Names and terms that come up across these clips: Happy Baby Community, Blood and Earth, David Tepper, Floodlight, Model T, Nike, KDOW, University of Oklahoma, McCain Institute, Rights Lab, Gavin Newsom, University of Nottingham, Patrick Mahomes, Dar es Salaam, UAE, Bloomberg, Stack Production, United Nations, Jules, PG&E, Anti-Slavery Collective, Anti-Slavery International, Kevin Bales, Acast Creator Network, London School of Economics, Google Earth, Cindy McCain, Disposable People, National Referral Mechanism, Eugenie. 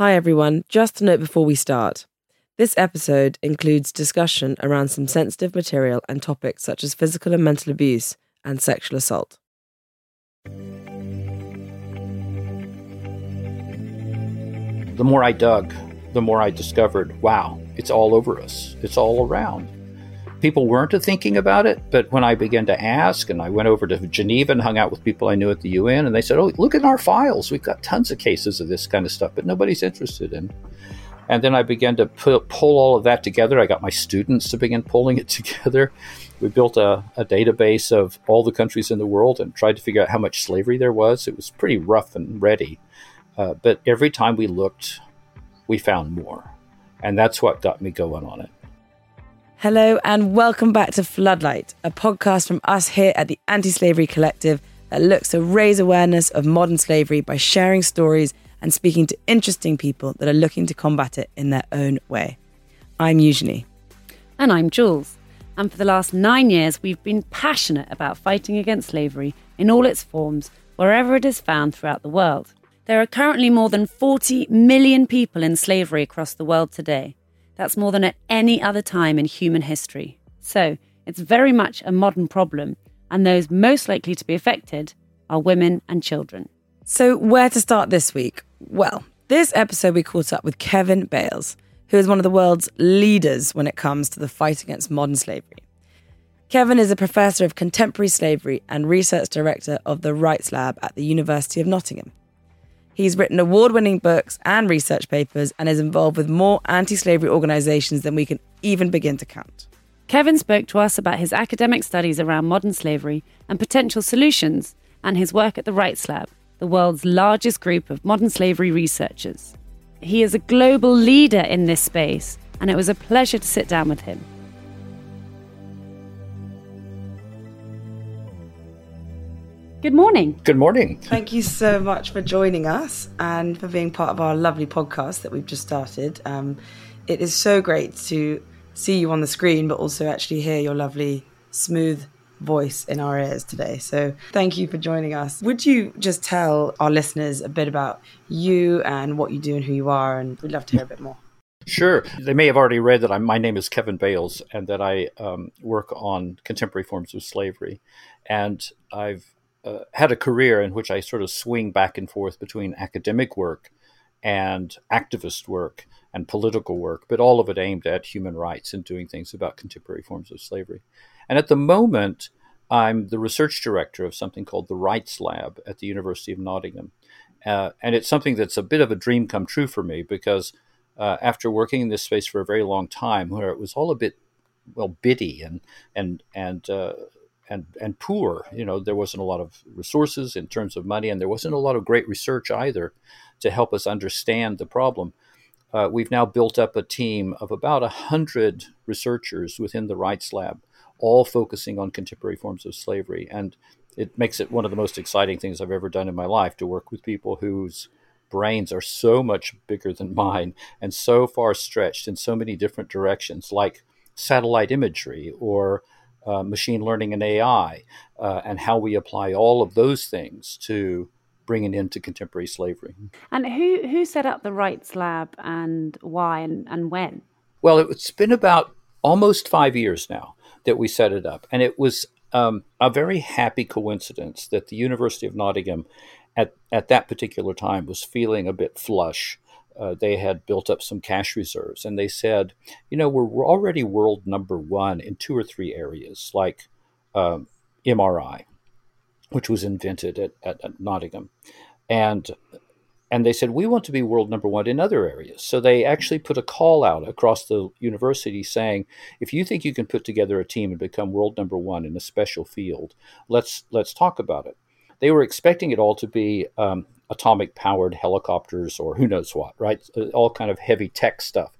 Hi everyone, just a note before we start. This episode includes discussion around some sensitive material and topics such as physical and mental abuse and sexual assault. The more I dug, the more I discovered, wow, it's all over us. It's all around. People weren't thinking about it, but when I began to ask, and I went over to Geneva and hung out with people I knew at the UN, and they said, oh, look at our files. We've got tons of cases of this kind of stuff, but nobody's interested in. And then I began to pull all of that together. I got my students to begin pulling it together. We built a database of all the countries in the world and tried to figure out how much slavery there was. It was pretty rough and ready. But every time we looked, we found more. And that's what got me going on it. Hello and welcome back to Floodlight, a podcast from us here at the Anti-Slavery Collective that looks to raise awareness of modern slavery by sharing stories and speaking to interesting people that are looking to combat it in their own way. I'm Eugenie. And I'm Jules. And for the last 9 years, we've been passionate about fighting against slavery in all its forms, wherever it is found throughout the world. There are currently more than 40 million people in slavery across the world today. That's more than at any other time in human history. So it's very much a modern problem, and those most likely to be affected are women and children. So where to start this week? Well, this episode we caught up with Kevin Bales, who is one of the world's leaders when it comes to the fight against modern slavery. Kevin is a professor of contemporary slavery and research director of the Rights Lab at the University of Nottingham. He's written award-winning books and research papers and is involved with more anti-slavery organisations than we can even begin to count. Kevin spoke to us about his academic studies around modern slavery and potential solutions and his work at the Rights Lab, the world's largest group of modern slavery researchers. He is a global leader in this space, and it was a pleasure to sit down with him. Good morning. Good morning. Thank you so much for joining us and for being part of our lovely podcast that we've just started. It is so great to see you on the screen, but also actually hear your lovely, smooth voice in our ears today. So thank you for joining us. Would you just tell our listeners a bit about you and what you do and who you are? And we'd love to hear a bit more. Sure. They may have already read that my name is Kevin Bales and that I work on contemporary forms of slavery. And I've had a career in which I sort of swing back and forth between academic work and activist work and political work, but all of it aimed at human rights and doing things about contemporary forms of slavery. And at the moment, I'm the research director of something called the Rights Lab at the University of Nottingham. And it's something that's a bit of a dream come true for me because after working in this space for a very long time, where it was all a bit, bitty and poor, there wasn't a lot of resources in terms of money, and there wasn't a lot of great research either to help us understand the problem. We've now built up a team of about 100 researchers within the Rights Lab, all focusing on contemporary forms of slavery. And it makes it one of the most exciting things I've ever done in my life to work with people whose brains are so much bigger than mine and so far stretched in so many different directions, like satellite imagery or machine learning and AI, and how we apply all of those things to bringing into contemporary slavery. And who set up the Rights Lab and why and when? Well, it's been about almost 5 years now that we set it up. And it was a very happy coincidence that the University of Nottingham at that particular time was feeling a bit flush. They had built up some cash reserves, and they said, we're already world number one in 2 or 3 areas, like MRI, which was invented at Nottingham. And they said, we want to be world number one in other areas. So they actually put a call out across the university saying, if you think you can put together a team and become world number one in a special field, let's talk about it. They were expecting it all to be atomic-powered helicopters or who knows what, right? All kind of heavy tech stuff.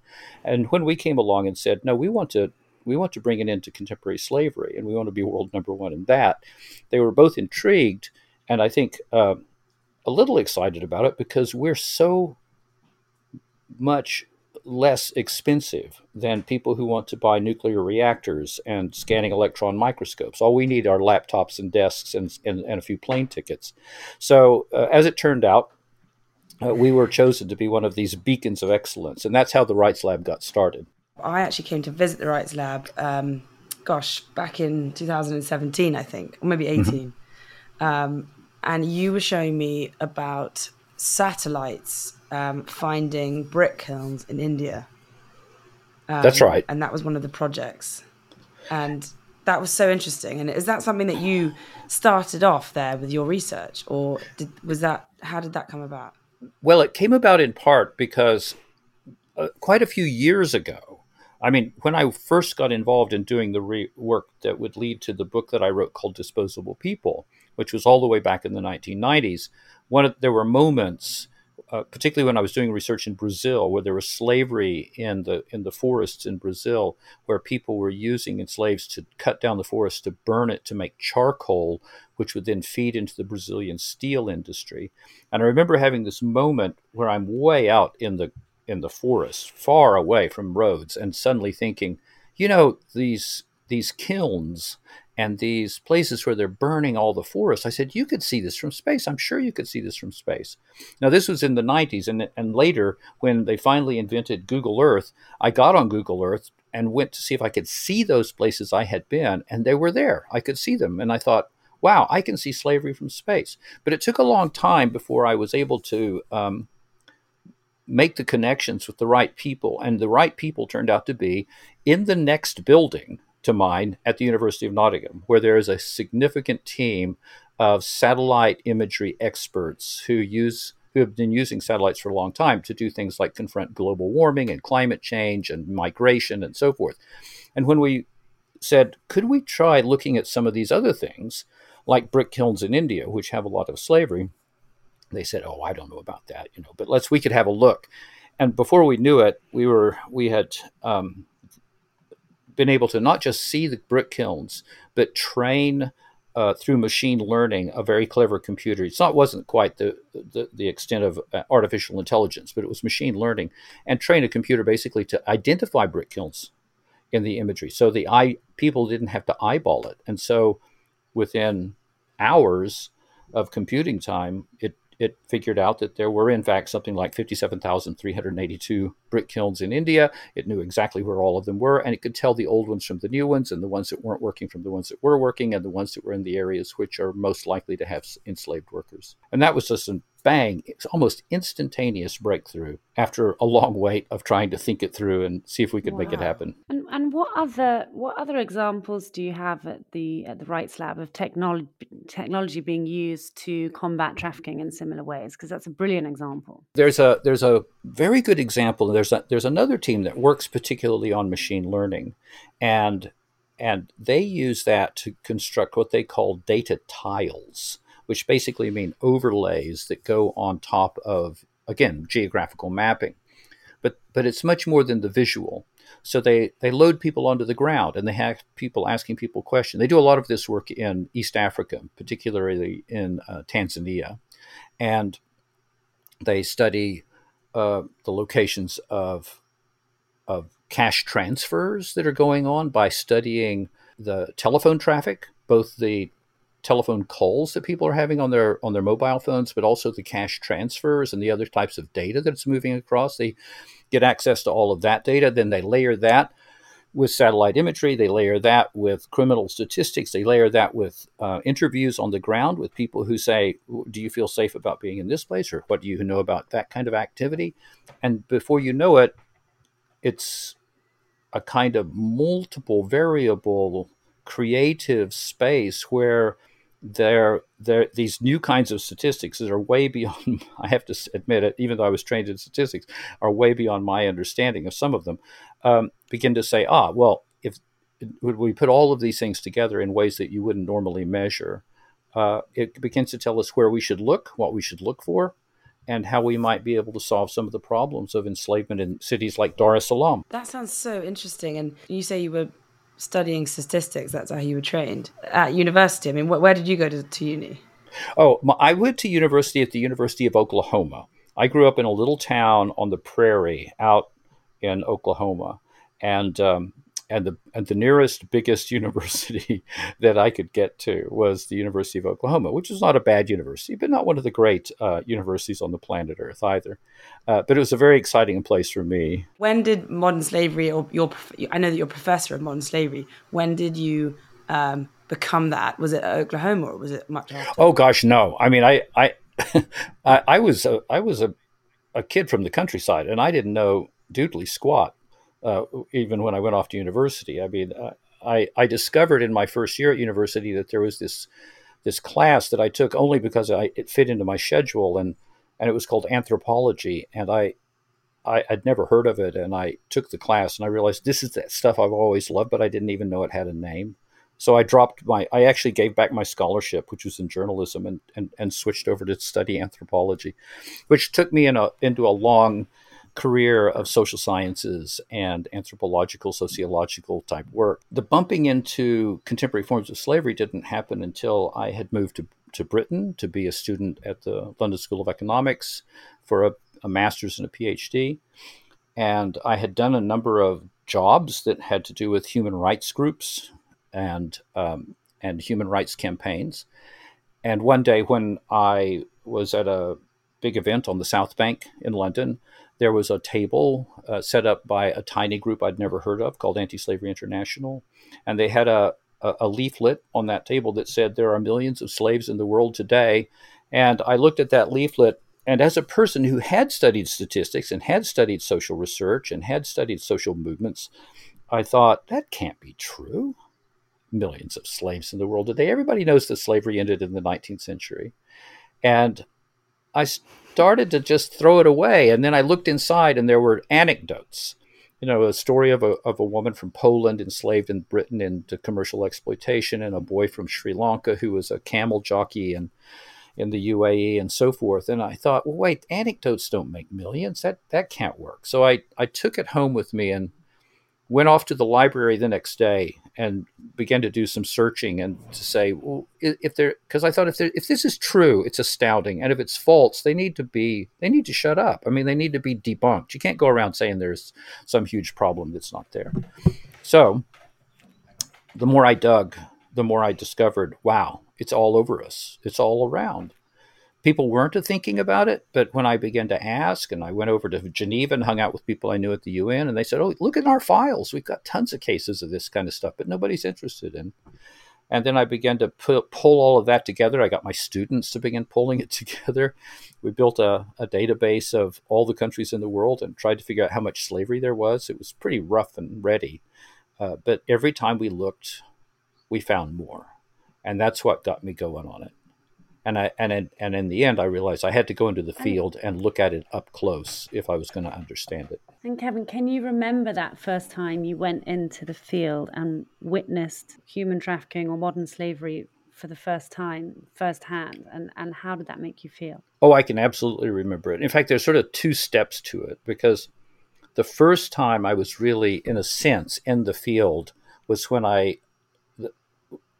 And when we came along and said, no, we want to bring it into contemporary slavery, and we want to be world number one in that, they were both intrigued, and I think a little excited about it because we're so much less expensive than people who want to buy nuclear reactors and scanning electron microscopes. All we need are laptops and desks and a few plane tickets. So as it turned out, we were chosen to be one of these beacons of excellence. And that's how the Rights Lab got started. I actually came to visit the Rights Lab, back in 2017, I think, or maybe 18. And you were showing me about satellites finding brick kilns in India. That's right. And that was one of the projects. And that was so interesting. And is that something that you started off there with your research, or how did that come about? Well, it came about in part because quite a few years ago, when I first got involved in doing the work that would lead to the book that I wrote called Disposable People, which was all the way back in the 1990s, there were moments, particularly when I was doing research in Brazil, where there was slavery in the forests in Brazil, where people were using slaves to cut down the forest to burn it to make charcoal, which would then feed into the Brazilian steel industry. And I remember having this moment where I'm way out in the forest, far away from roads, and suddenly thinking, these kilns and these places where they're burning all the forest. I said, you could see this from space. I'm sure you could see this from space. Now, this was in the 90s, and later, when they finally invented Google Earth, I got on Google Earth and went to see if I could see those places I had been, and they were there. I could see them, and I thought, wow, I can see slavery from space. But it took a long time before I was able to make the connections with the right people, and the right people turned out to be in the next building to mine at the University of Nottingham, where there is a significant team of satellite imagery experts who have been using satellites for a long time to do things like confront global warming and climate change and migration and so forth. And when we said, could we try looking at some of these other things, like brick kilns in India, which have a lot of slavery, they said, oh, I don't know about that, but we could have a look. And before we knew it, we had been able to not just see the brick kilns, but train through machine learning a very clever computer. It wasn't quite the extent of artificial intelligence, but it was machine learning, and train a computer basically to identify brick kilns in the imagery. So people didn't have to eyeball it. And so within hours of computing time, it figured out that there were, in fact, something like 57,382 brick kilns in India. It knew exactly where all of them were, and it could tell the old ones from the new ones, and the ones that weren't working from the ones that were working, and the ones that were in the areas which are most likely to have enslaved workers. And that was just a bang, almost instantaneous breakthrough after a long wait of trying to think it through and see if we could make it happen. And what other examples do you have at the Rights Lab of technology being used to combat trafficking in similar ways? Because that's a brilliant example. There's a very good example. There's another team that works particularly on machine learning, and they use that to construct what they call data tiles, which basically mean overlays that go on top of, again, geographical mapping. But it's much more than the visual. So they load people onto the ground, and they have people asking people questions. They do a lot of this work in East Africa, particularly in Tanzania. And they study the locations of cash transfers that are going on by studying the telephone traffic, both the telephone calls that people are having on their mobile phones, but also the cash transfers and the other types of data that's moving across. They get access to all of that data. Then they layer that with satellite imagery. They layer that with criminal statistics. They layer that with interviews on the ground with people who say, do you feel safe about being in this place? Or what do you know about that kind of activity? And before you know it, it's a kind of multiple variable creative space where There these new kinds of statistics that are way beyond, I have to admit it, even though I was trained in statistics, are way beyond my understanding of some of them, begin to say, if we put all of these things together in ways that you wouldn't normally measure, it begins to tell us where we should look, what we should look for, and how we might be able to solve some of the problems of enslavement in cities like Dar es Salaam. That sounds so interesting. And you say you were studying statistics, that's how you were trained at university. Where did you go to uni? I went to university at the University of Oklahoma. I grew up in a little town on the prairie out in Oklahoma, and and the nearest biggest university that I could get to was the University of Oklahoma, which is not a bad university, but not one of the great universities on the planet Earth either. But it was a very exciting place for me. When did modern slavery, or I know that you're a professor of modern slavery, when did you become that? Was it Oklahoma, or was it much after? Oh gosh, no. I mean, I I was a kid from the countryside, and I didn't know doodly squat. Even when I went off to university, I mean, I discovered in my first year at university that there was this class that I took only because it fit into my schedule, and it was called anthropology, and I had never heard of it, and I took the class, and I realized this is that stuff I've always loved, but I didn't even know it had a name. So I dropped I actually gave back my scholarship, which was in journalism, and switched over to study anthropology, which took me into a long career of social sciences and anthropological, sociological type work. The bumping into contemporary forms of slavery didn't happen until I had moved to Britain to be a student at the London School of Economics for a master's and a PhD. And I had done a number of jobs that had to do with human rights groups and human rights campaigns. And one day when I was at a big event on the South Bank in London, there was a table set up by a tiny group I'd never heard of called Anti-Slavery International. And they had a leaflet on that table that said, "There are millions of slaves in the world today." And I looked at that leaflet, and as a person who had studied statistics and had studied social research and had studied social movements, I thought, that can't be true. Millions of slaves in the world today. Everybody knows that slavery ended in the 19th century. And I started to just throw it away. And then I looked inside, and there were anecdotes, a story of a woman from Poland enslaved in Britain into commercial exploitation, and a boy from Sri Lanka who was a camel jockey and in the UAE, and so forth. And I thought, well, wait, anecdotes don't make millions. That can't work. So I took it home with me and went off to the library the next day and began to do some searching and to say, well, because I thought if this is true, it's astounding. And if it's false, they need to shut up. I mean, they need to be debunked. You can't go around saying there's some huge problem that's not there. So the more I dug, the more I discovered, wow, it's all over us. It's all around. People weren't thinking about it, but when I began to ask, and I went over to Geneva and hung out with people I knew at the UN, and they said, "Oh, look at our files. We've got tons of cases of this kind of stuff, but nobody's interested in." And then I began to pull all of that together. I got my students to begin pulling it together. We built a database of all the countries in the world and tried to figure out how much slavery there was. It was pretty rough and ready, but every time we looked, we found more. And that's what got me going on it. And in the end, I realized I had to go into the field and look at it up close if I was going to understand it. And Kevin, can you remember that first time you went into the field and witnessed human trafficking or modern slavery for the first time, firsthand? And how did that make you feel? Oh, I can absolutely remember it. In fact, there's sort of two steps to it, because the first time I was really, in a sense, in the field was when I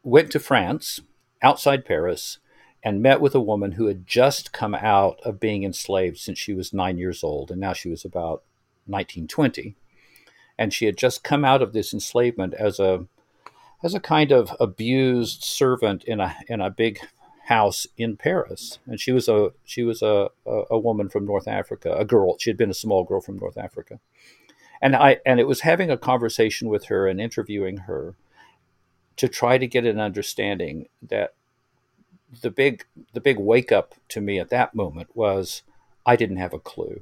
went to France, outside Paris, and met with a woman who had just come out of being enslaved since she was 9 years old, and now she was about 1920. And she had just come out of this enslavement as a kind of abused servant in a big house in Paris. And she was a woman from North Africa, a girl. She had been a small girl from North Africa. And it was having a conversation with her and interviewing her to try to get an understanding that the big wake up to me at that moment was I didn't have a clue.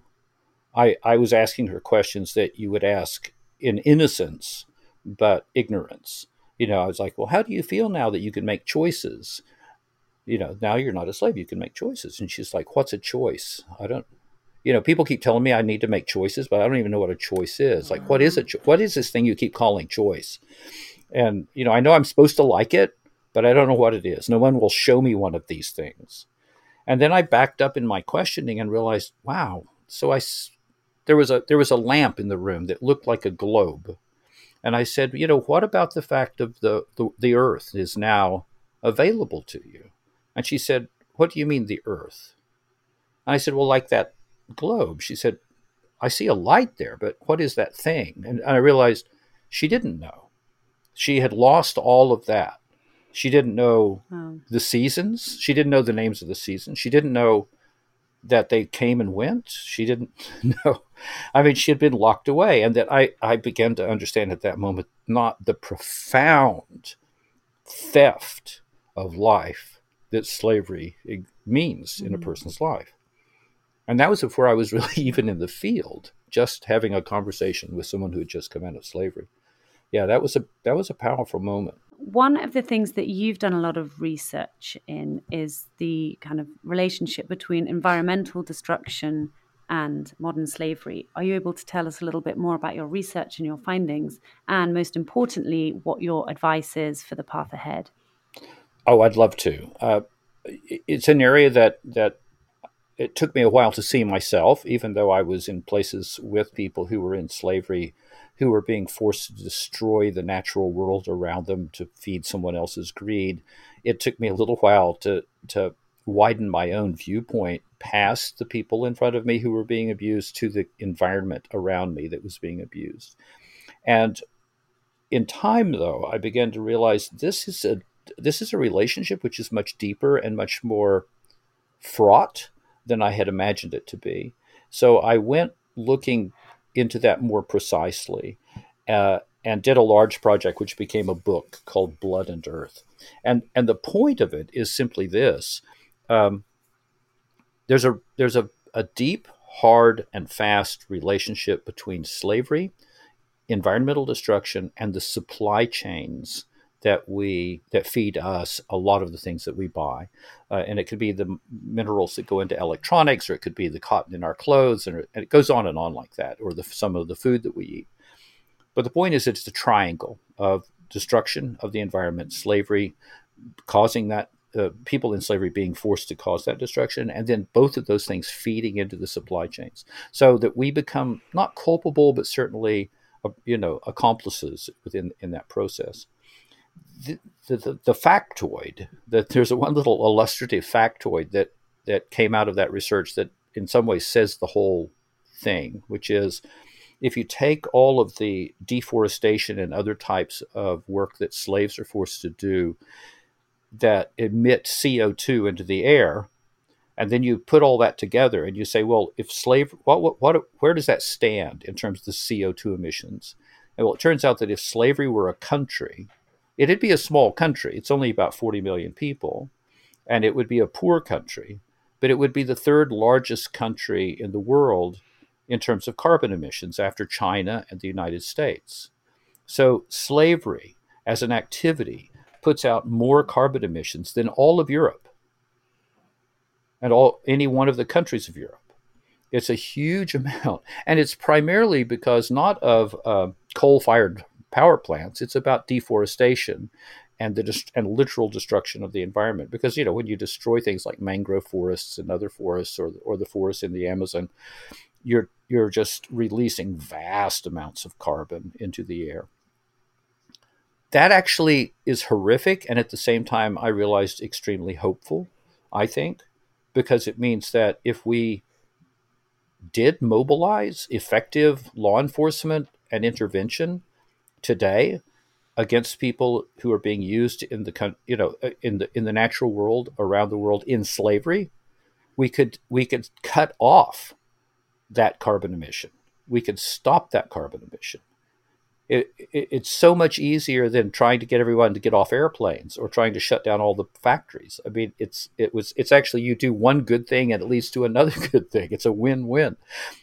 I was asking her questions that you would ask in innocence, but ignorance. I was like, well, how do you feel now that you can make choices? Now you're not a slave, you can make choices. And she's like, what's a choice? I don't, people keep telling me I need to make choices, but I don't even know what a choice is. Like, what is this thing you keep calling choice? And, I know I'm supposed to like it, but I don't know what it is. No one will show me one of these things. And then I backed up in my questioning and realized, wow. So there was a lamp in the room that looked like a globe. And I said, what about the fact of the earth is now available to you? And she said, what do you mean the earth? And I said, well, like that globe. She said, I see a light there, but what is that thing? And I realized She didn't know. She had lost all of that. She didn't know the seasons. She didn't know the names of the seasons. She didn't know that they came and went. She didn't know. I mean, she had been locked away. And that I began to understand at that moment, not the profound theft of life that slavery means in a person's life. And that was before I was really even in the field, just having a conversation with someone who had just come out of slavery. Yeah, that was a powerful moment. One of the things that you've done a lot of research in is the kind of relationship between environmental destruction and modern slavery. Are you able to tell us a little bit more about your research and your findings, and most importantly, what your advice is for the path ahead? Oh, I'd love to. It's an area that it took me a while to see myself, even though I was in places with people who were in slavery, who were being forced to destroy the natural world around them to feed someone else's greed. It took me a little while to widen my own viewpoint past the people in front of me who were being abused to the environment around me that was being abused. And in time, though, I began to realize this is a relationship which is much deeper and much more fraught than I had imagined it to be. So I went looking into that more precisely and did a large project which became a book called Blood and Earth. And the point of it is simply this. There's a deep, hard, and fast relationship between slavery, environmental destruction, and the supply chains that feed us a lot of the things that we buy. And it could be the minerals that go into electronics, or it could be the cotton in our clothes, and it goes on like that, or some of the food that we eat. But the point is, it's the triangle of destruction of the environment, slavery causing that, people in slavery being forced to cause that destruction, and then both of those things feeding into the supply chains, so that we become not culpable, but certainly, accomplices in that process. The factoid, that there's one little illustrative factoid that came out of that research that in some ways says the whole thing, which is, if you take all of the deforestation and other types of work that slaves are forced to do that emit CO2 into the air, and then you put all that together and you say, well, if slavery, where does that stand in terms of the CO2 emissions? And well, it turns out that if slavery were a country, it'd be a small country. It's only about 40 million people, and it would be a poor country, but it would be the third largest country in the world in terms of carbon emissions, after China and the United States. So slavery as an activity puts out more carbon emissions than all of Europe and any one of the countries of Europe. It's a huge amount, and it's primarily because not of coal-fired power plants. It's about deforestation and the literal destruction of the environment. Because, when you destroy things like mangrove forests and other forests, or the forests in the Amazon, you're just releasing vast amounts of carbon into the air. That actually is horrific, and at the same time, I realized extremely hopeful, I think, because it means that if we did mobilize effective law enforcement and intervention today against people who are being used in the natural world, around the world, in slavery, we could cut off that carbon emission. We could stop that carbon emission. It's so much easier than trying to get everyone to get off airplanes or trying to shut down all the factories. I mean, it's actually, you do one good thing and it leads to another good thing. It's a win-win.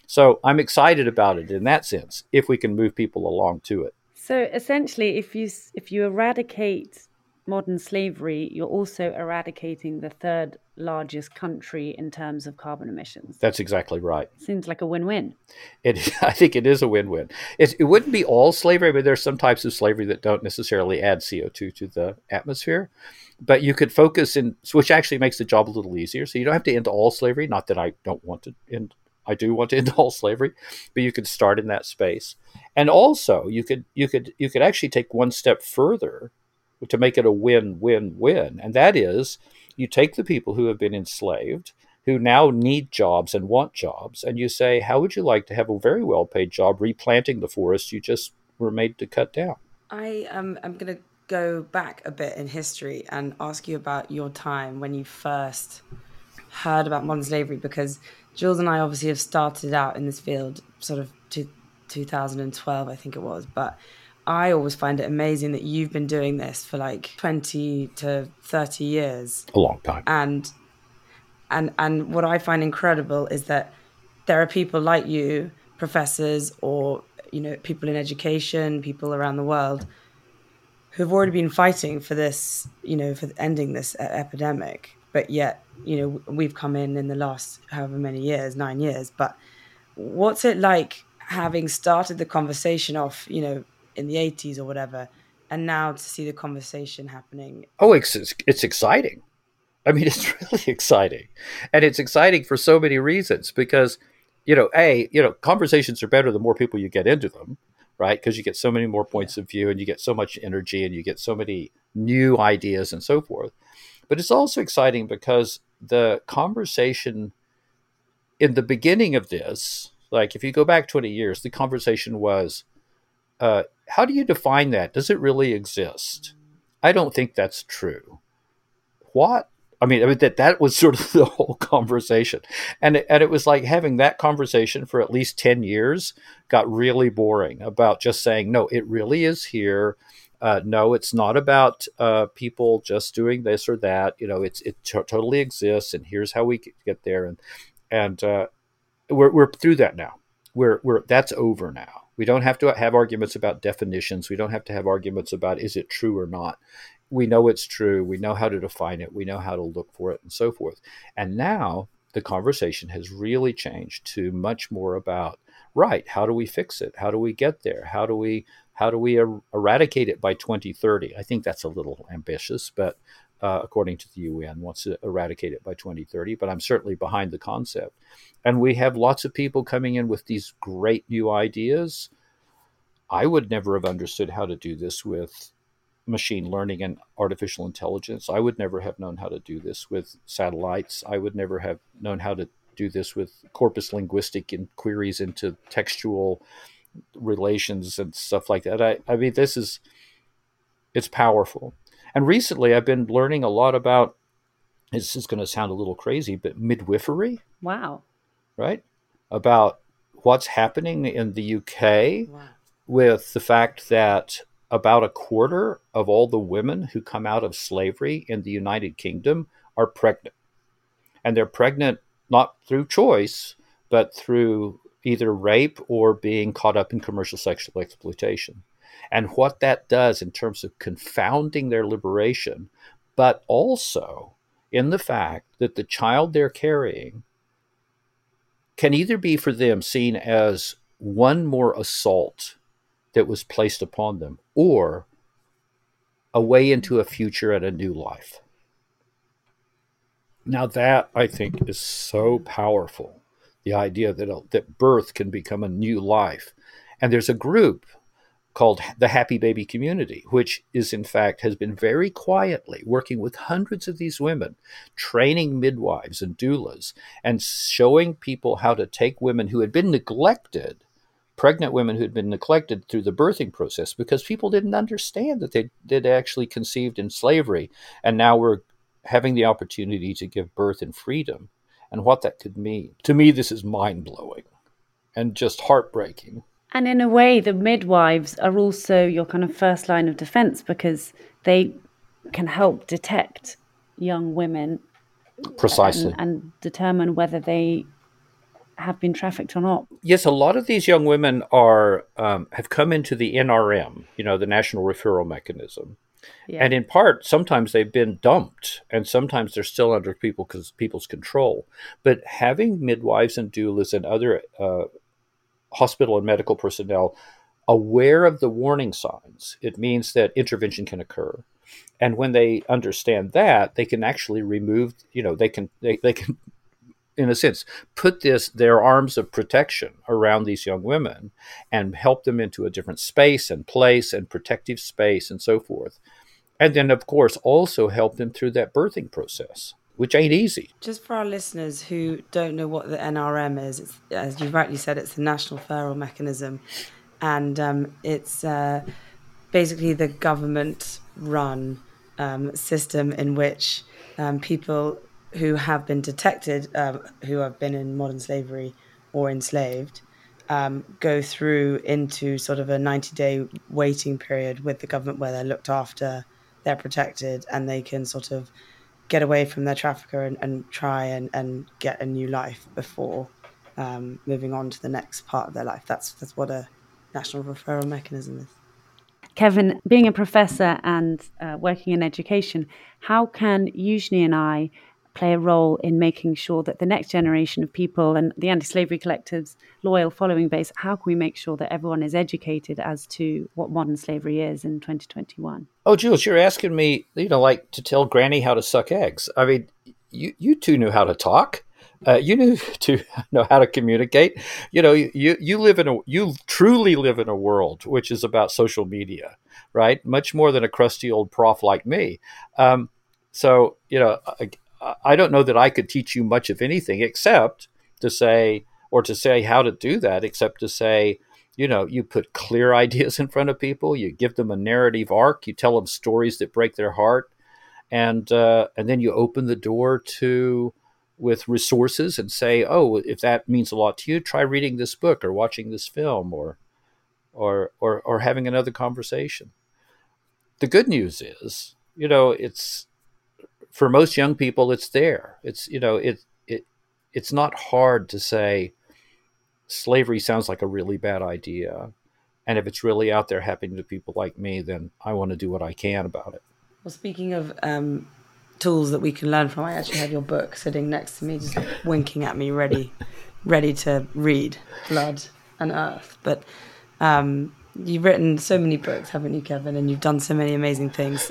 So I'm excited about it in that sense, if we can move people along to it. So essentially, if you eradicate modern slavery, you're also eradicating the third largest country in terms of carbon emissions. That's exactly right. Seems like a win-win. I think it is a win-win. It wouldn't be all slavery, but there's some types of slavery that don't necessarily add CO2 to the atmosphere. But you could focus in, which actually makes the job a little easier. So you don't have to end all slavery. Not that I don't want to end. I do want to end all slavery, but you could start in that space. And also, you could actually take one step further to make it a win-win-win. And that is, you take the people who have been enslaved, who now need jobs and want jobs, and you say, how would you like to have a very well-paid job replanting the forest you just were made to cut down. I'm going to go back a bit in history and ask you about your time when you first heard about modern slavery, because Jules and I obviously have started out in this field sort of 2012, I think it was, but I always find it amazing that you've been doing this for like 20 to 30 years. A long time. And what I find incredible is that there are people like you, professors or, you know, people in education, people around the world who've already been fighting for this, you know, for ending this epidemic. But yet, you know, we've come in the last however many years, 9 years. But what's it like having started the conversation off, you know, in the 80s or whatever, and now to see the conversation happening? Oh, it's exciting. I mean, it's really exciting. And it's exciting for so many reasons because, you know, conversations are better the more people you get into them, right? Because you get so many more points of view and you get so much energy and you get so many new ideas and so forth. But it's also exciting because the conversation in the beginning of this, like if you go back 20 years, the conversation was, how do you define that? Does it really exist? I don't think that's true. What? I mean that was sort of the whole conversation. And it was like having that conversation for at least 10 years got really boring about just saying, no, it really is here. No, it's not about people just doing this or that. You know, it totally exists, and here's how we get there. And we're through that now. That's over now. We don't have to have arguments about definitions. We don't have to have arguments about is it true or not. We know it's true. We know how to define it. We know how to look for it and so forth. And now the conversation has really changed to much more about, right, how do we fix it? How do we get there? How do we eradicate it by 2030? I think that's a little ambitious, but according to the UN, wants to eradicate it by 2030. But I'm certainly behind the concept. And we have lots of people coming in with these great new ideas. I would never have understood how to do this with machine learning and artificial intelligence. I would never have known how to do this with satellites. I would never have known how to do this with corpus linguistic inquiries into textual relations and stuff like that. I mean, it's powerful. And recently I've been learning a lot about, this is going to sound a little crazy, but midwifery. Wow. Right? About what's happening in the UK with the fact that about a quarter of all the women who come out of slavery in the United Kingdom are pregnant. And they're pregnant not through choice, but through either rape or being caught up in commercial sexual exploitation. And what that does in terms of confounding their liberation, but also in the fact that the child they're carrying can either be for them seen as one more assault that was placed upon them, or a way into a future and a new life. Now that, I think, is so powerful. The idea that birth can become a new life. And there's a group called the Happy Baby Community, which is, in fact, has been very quietly working with hundreds of these women, training midwives and doulas, and showing people how to take women who had been neglected, pregnant women who had been neglected through the birthing process, because people didn't understand that they'd actually conceived in slavery, and now we're having the opportunity to give birth in freedom. And what that could mean. To me, this is mind-blowing and just heartbreaking. And in a way, the midwives are also your kind of first line of defense because they can help detect young women. Precisely. And determine whether they have been trafficked or not. Yes, a lot of these young women are have come into the NRM, you know, the National Referral Mechanism. Yeah. And in part, sometimes they've been dumped and sometimes they're still under people's control. But having midwives and doulas and other hospital and medical personnel aware of the warning signs, it means that intervention can occur. And when they understand that, they can actually remove, you know, they can, in a sense, put their arms of protection around these young women and help them into a different space and place and protective space and so forth. And then, of course, also help them through that birthing process, which ain't easy. Just for our listeners who don't know what the NRM is, it's, as you rightly said, it's the National Referral Mechanism. And it's basically the government-run system in which people who have been detected, who have been in modern slavery or enslaved, go through into sort of a 90-day waiting period with the government where they're looked after, they're protected, and they can sort of get away from their trafficker and try and get a new life before moving on to the next part of their life. That's what a National Referral Mechanism is. Kevin, being a professor and working in education, how can Eugenie and I play a role in making sure that the next generation of people and the Anti-Slavery Collective's loyal following base, how can we make sure that everyone is educated as to what modern slavery is in 2021? Oh, Jules, you're asking me, like to tell Granny how to suck eggs. I mean, you two knew how to talk. You knew to know how to communicate. You truly live in a world which is about social media, right? Much more than a crusty old prof like me. I don't know that I could teach you much of anything except to say how to do that, except to say, you put clear ideas in front of people, you give them a narrative arc, you tell them stories that break their heart, and then you open the door to with resources and say, oh, if that means a lot to you, try reading this book or watching this film or having another conversation. The good news is, it's, for most young people, it's there. It's, it's not hard to say slavery sounds like a really bad idea. And if it's really out there happening to people like me, then I want to do what I can about it. Well, speaking of tools that we can learn from, I actually have your book sitting next to me, just winking at me, ready to read, Blood and Earth. But you've written so many books, haven't you, Kevin? And you've done so many amazing things.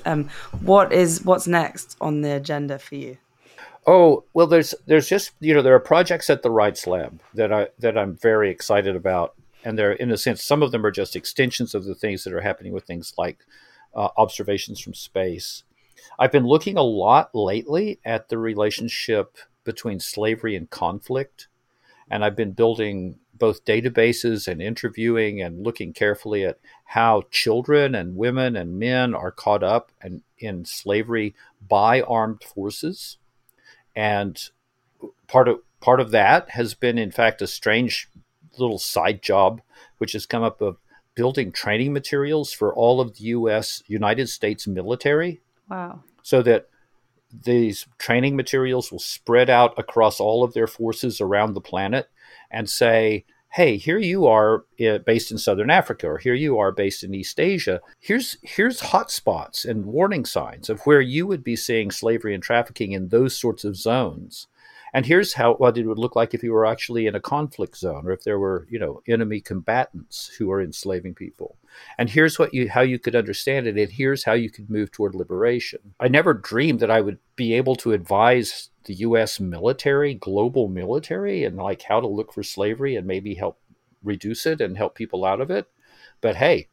What's next on the agenda for you? Oh, well, there's just, there are projects at the Rights Lab that I'm very excited about. And they're, in a sense, some of them are just extensions of the things that are happening with things like observations from space. I've been looking a lot lately at the relationship between slavery and conflict. And I've been building both databases and interviewing and looking carefully at how children and women and men are caught up in slavery by armed forces. And part of that has been, in fact, a strange little side job, which has come up of building training materials for all of the United States military. Wow. So that these training materials will spread out across all of their forces around the planet and say, hey, here you are based in Southern Africa, or here you are based in East Asia. Here's hot spots and warning signs of where you would be seeing slavery and trafficking in those sorts of zones. And here's what it would look like if you were actually in a conflict zone, or if there were, enemy combatants who are enslaving people. And here's how you could understand it, and here's how you could move toward liberation. I never dreamed that I would be able to advise the U.S. military, global military, and like how to look for slavery and maybe help reduce it and help people out of it. But hey,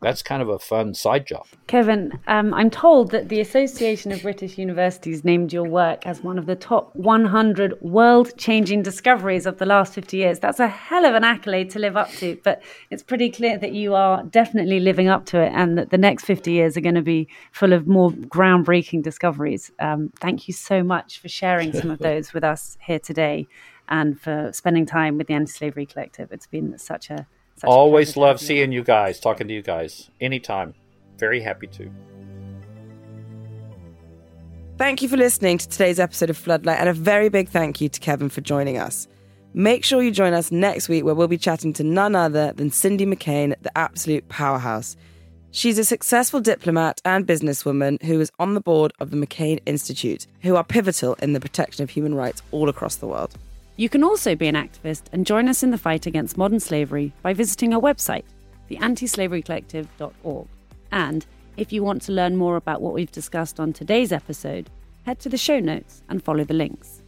that's kind of a fun side job. Kevin, I'm told that the Association of British Universities named your work as one of the top 100 world-changing discoveries of the last 50 years. That's a hell of an accolade to live up to, but it's pretty clear that you are definitely living up to it and that the next 50 years are going to be full of more groundbreaking discoveries. Thank you so much for sharing some of those with us here today and for spending time with the Anti-Slavery Collective. It's been such always love seeing you guys, talking to you guys anytime. Very happy to. Thank you for listening to today's episode of Floodlight, and a very big thank you to Kevin for joining us. Make sure you join us next week, where we'll be chatting to none other than Cindy McCain, the absolute powerhouse. She's a successful diplomat and businesswoman who is on the board of the McCain Institute, who are pivotal in the protection of human rights all across the world. You can also be an activist and join us in the fight against modern slavery by visiting our website, theantislaverycollective.org. And if you want to learn more about what we've discussed on today's episode, head to the show notes and follow the links.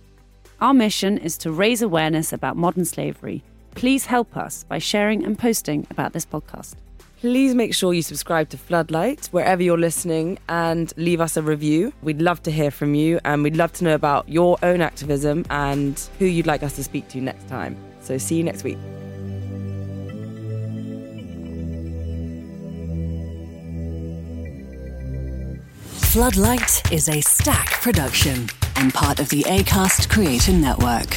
Our mission is to raise awareness about modern slavery. Please help us by sharing and posting about this podcast. Please make sure you subscribe to Floodlight wherever you're listening and leave us a review. We'd love to hear from you, and we'd love to know about your own activism and who you'd like us to speak to next time. So see you next week. Floodlight is a Stack Production and part of the Acast Creator Network.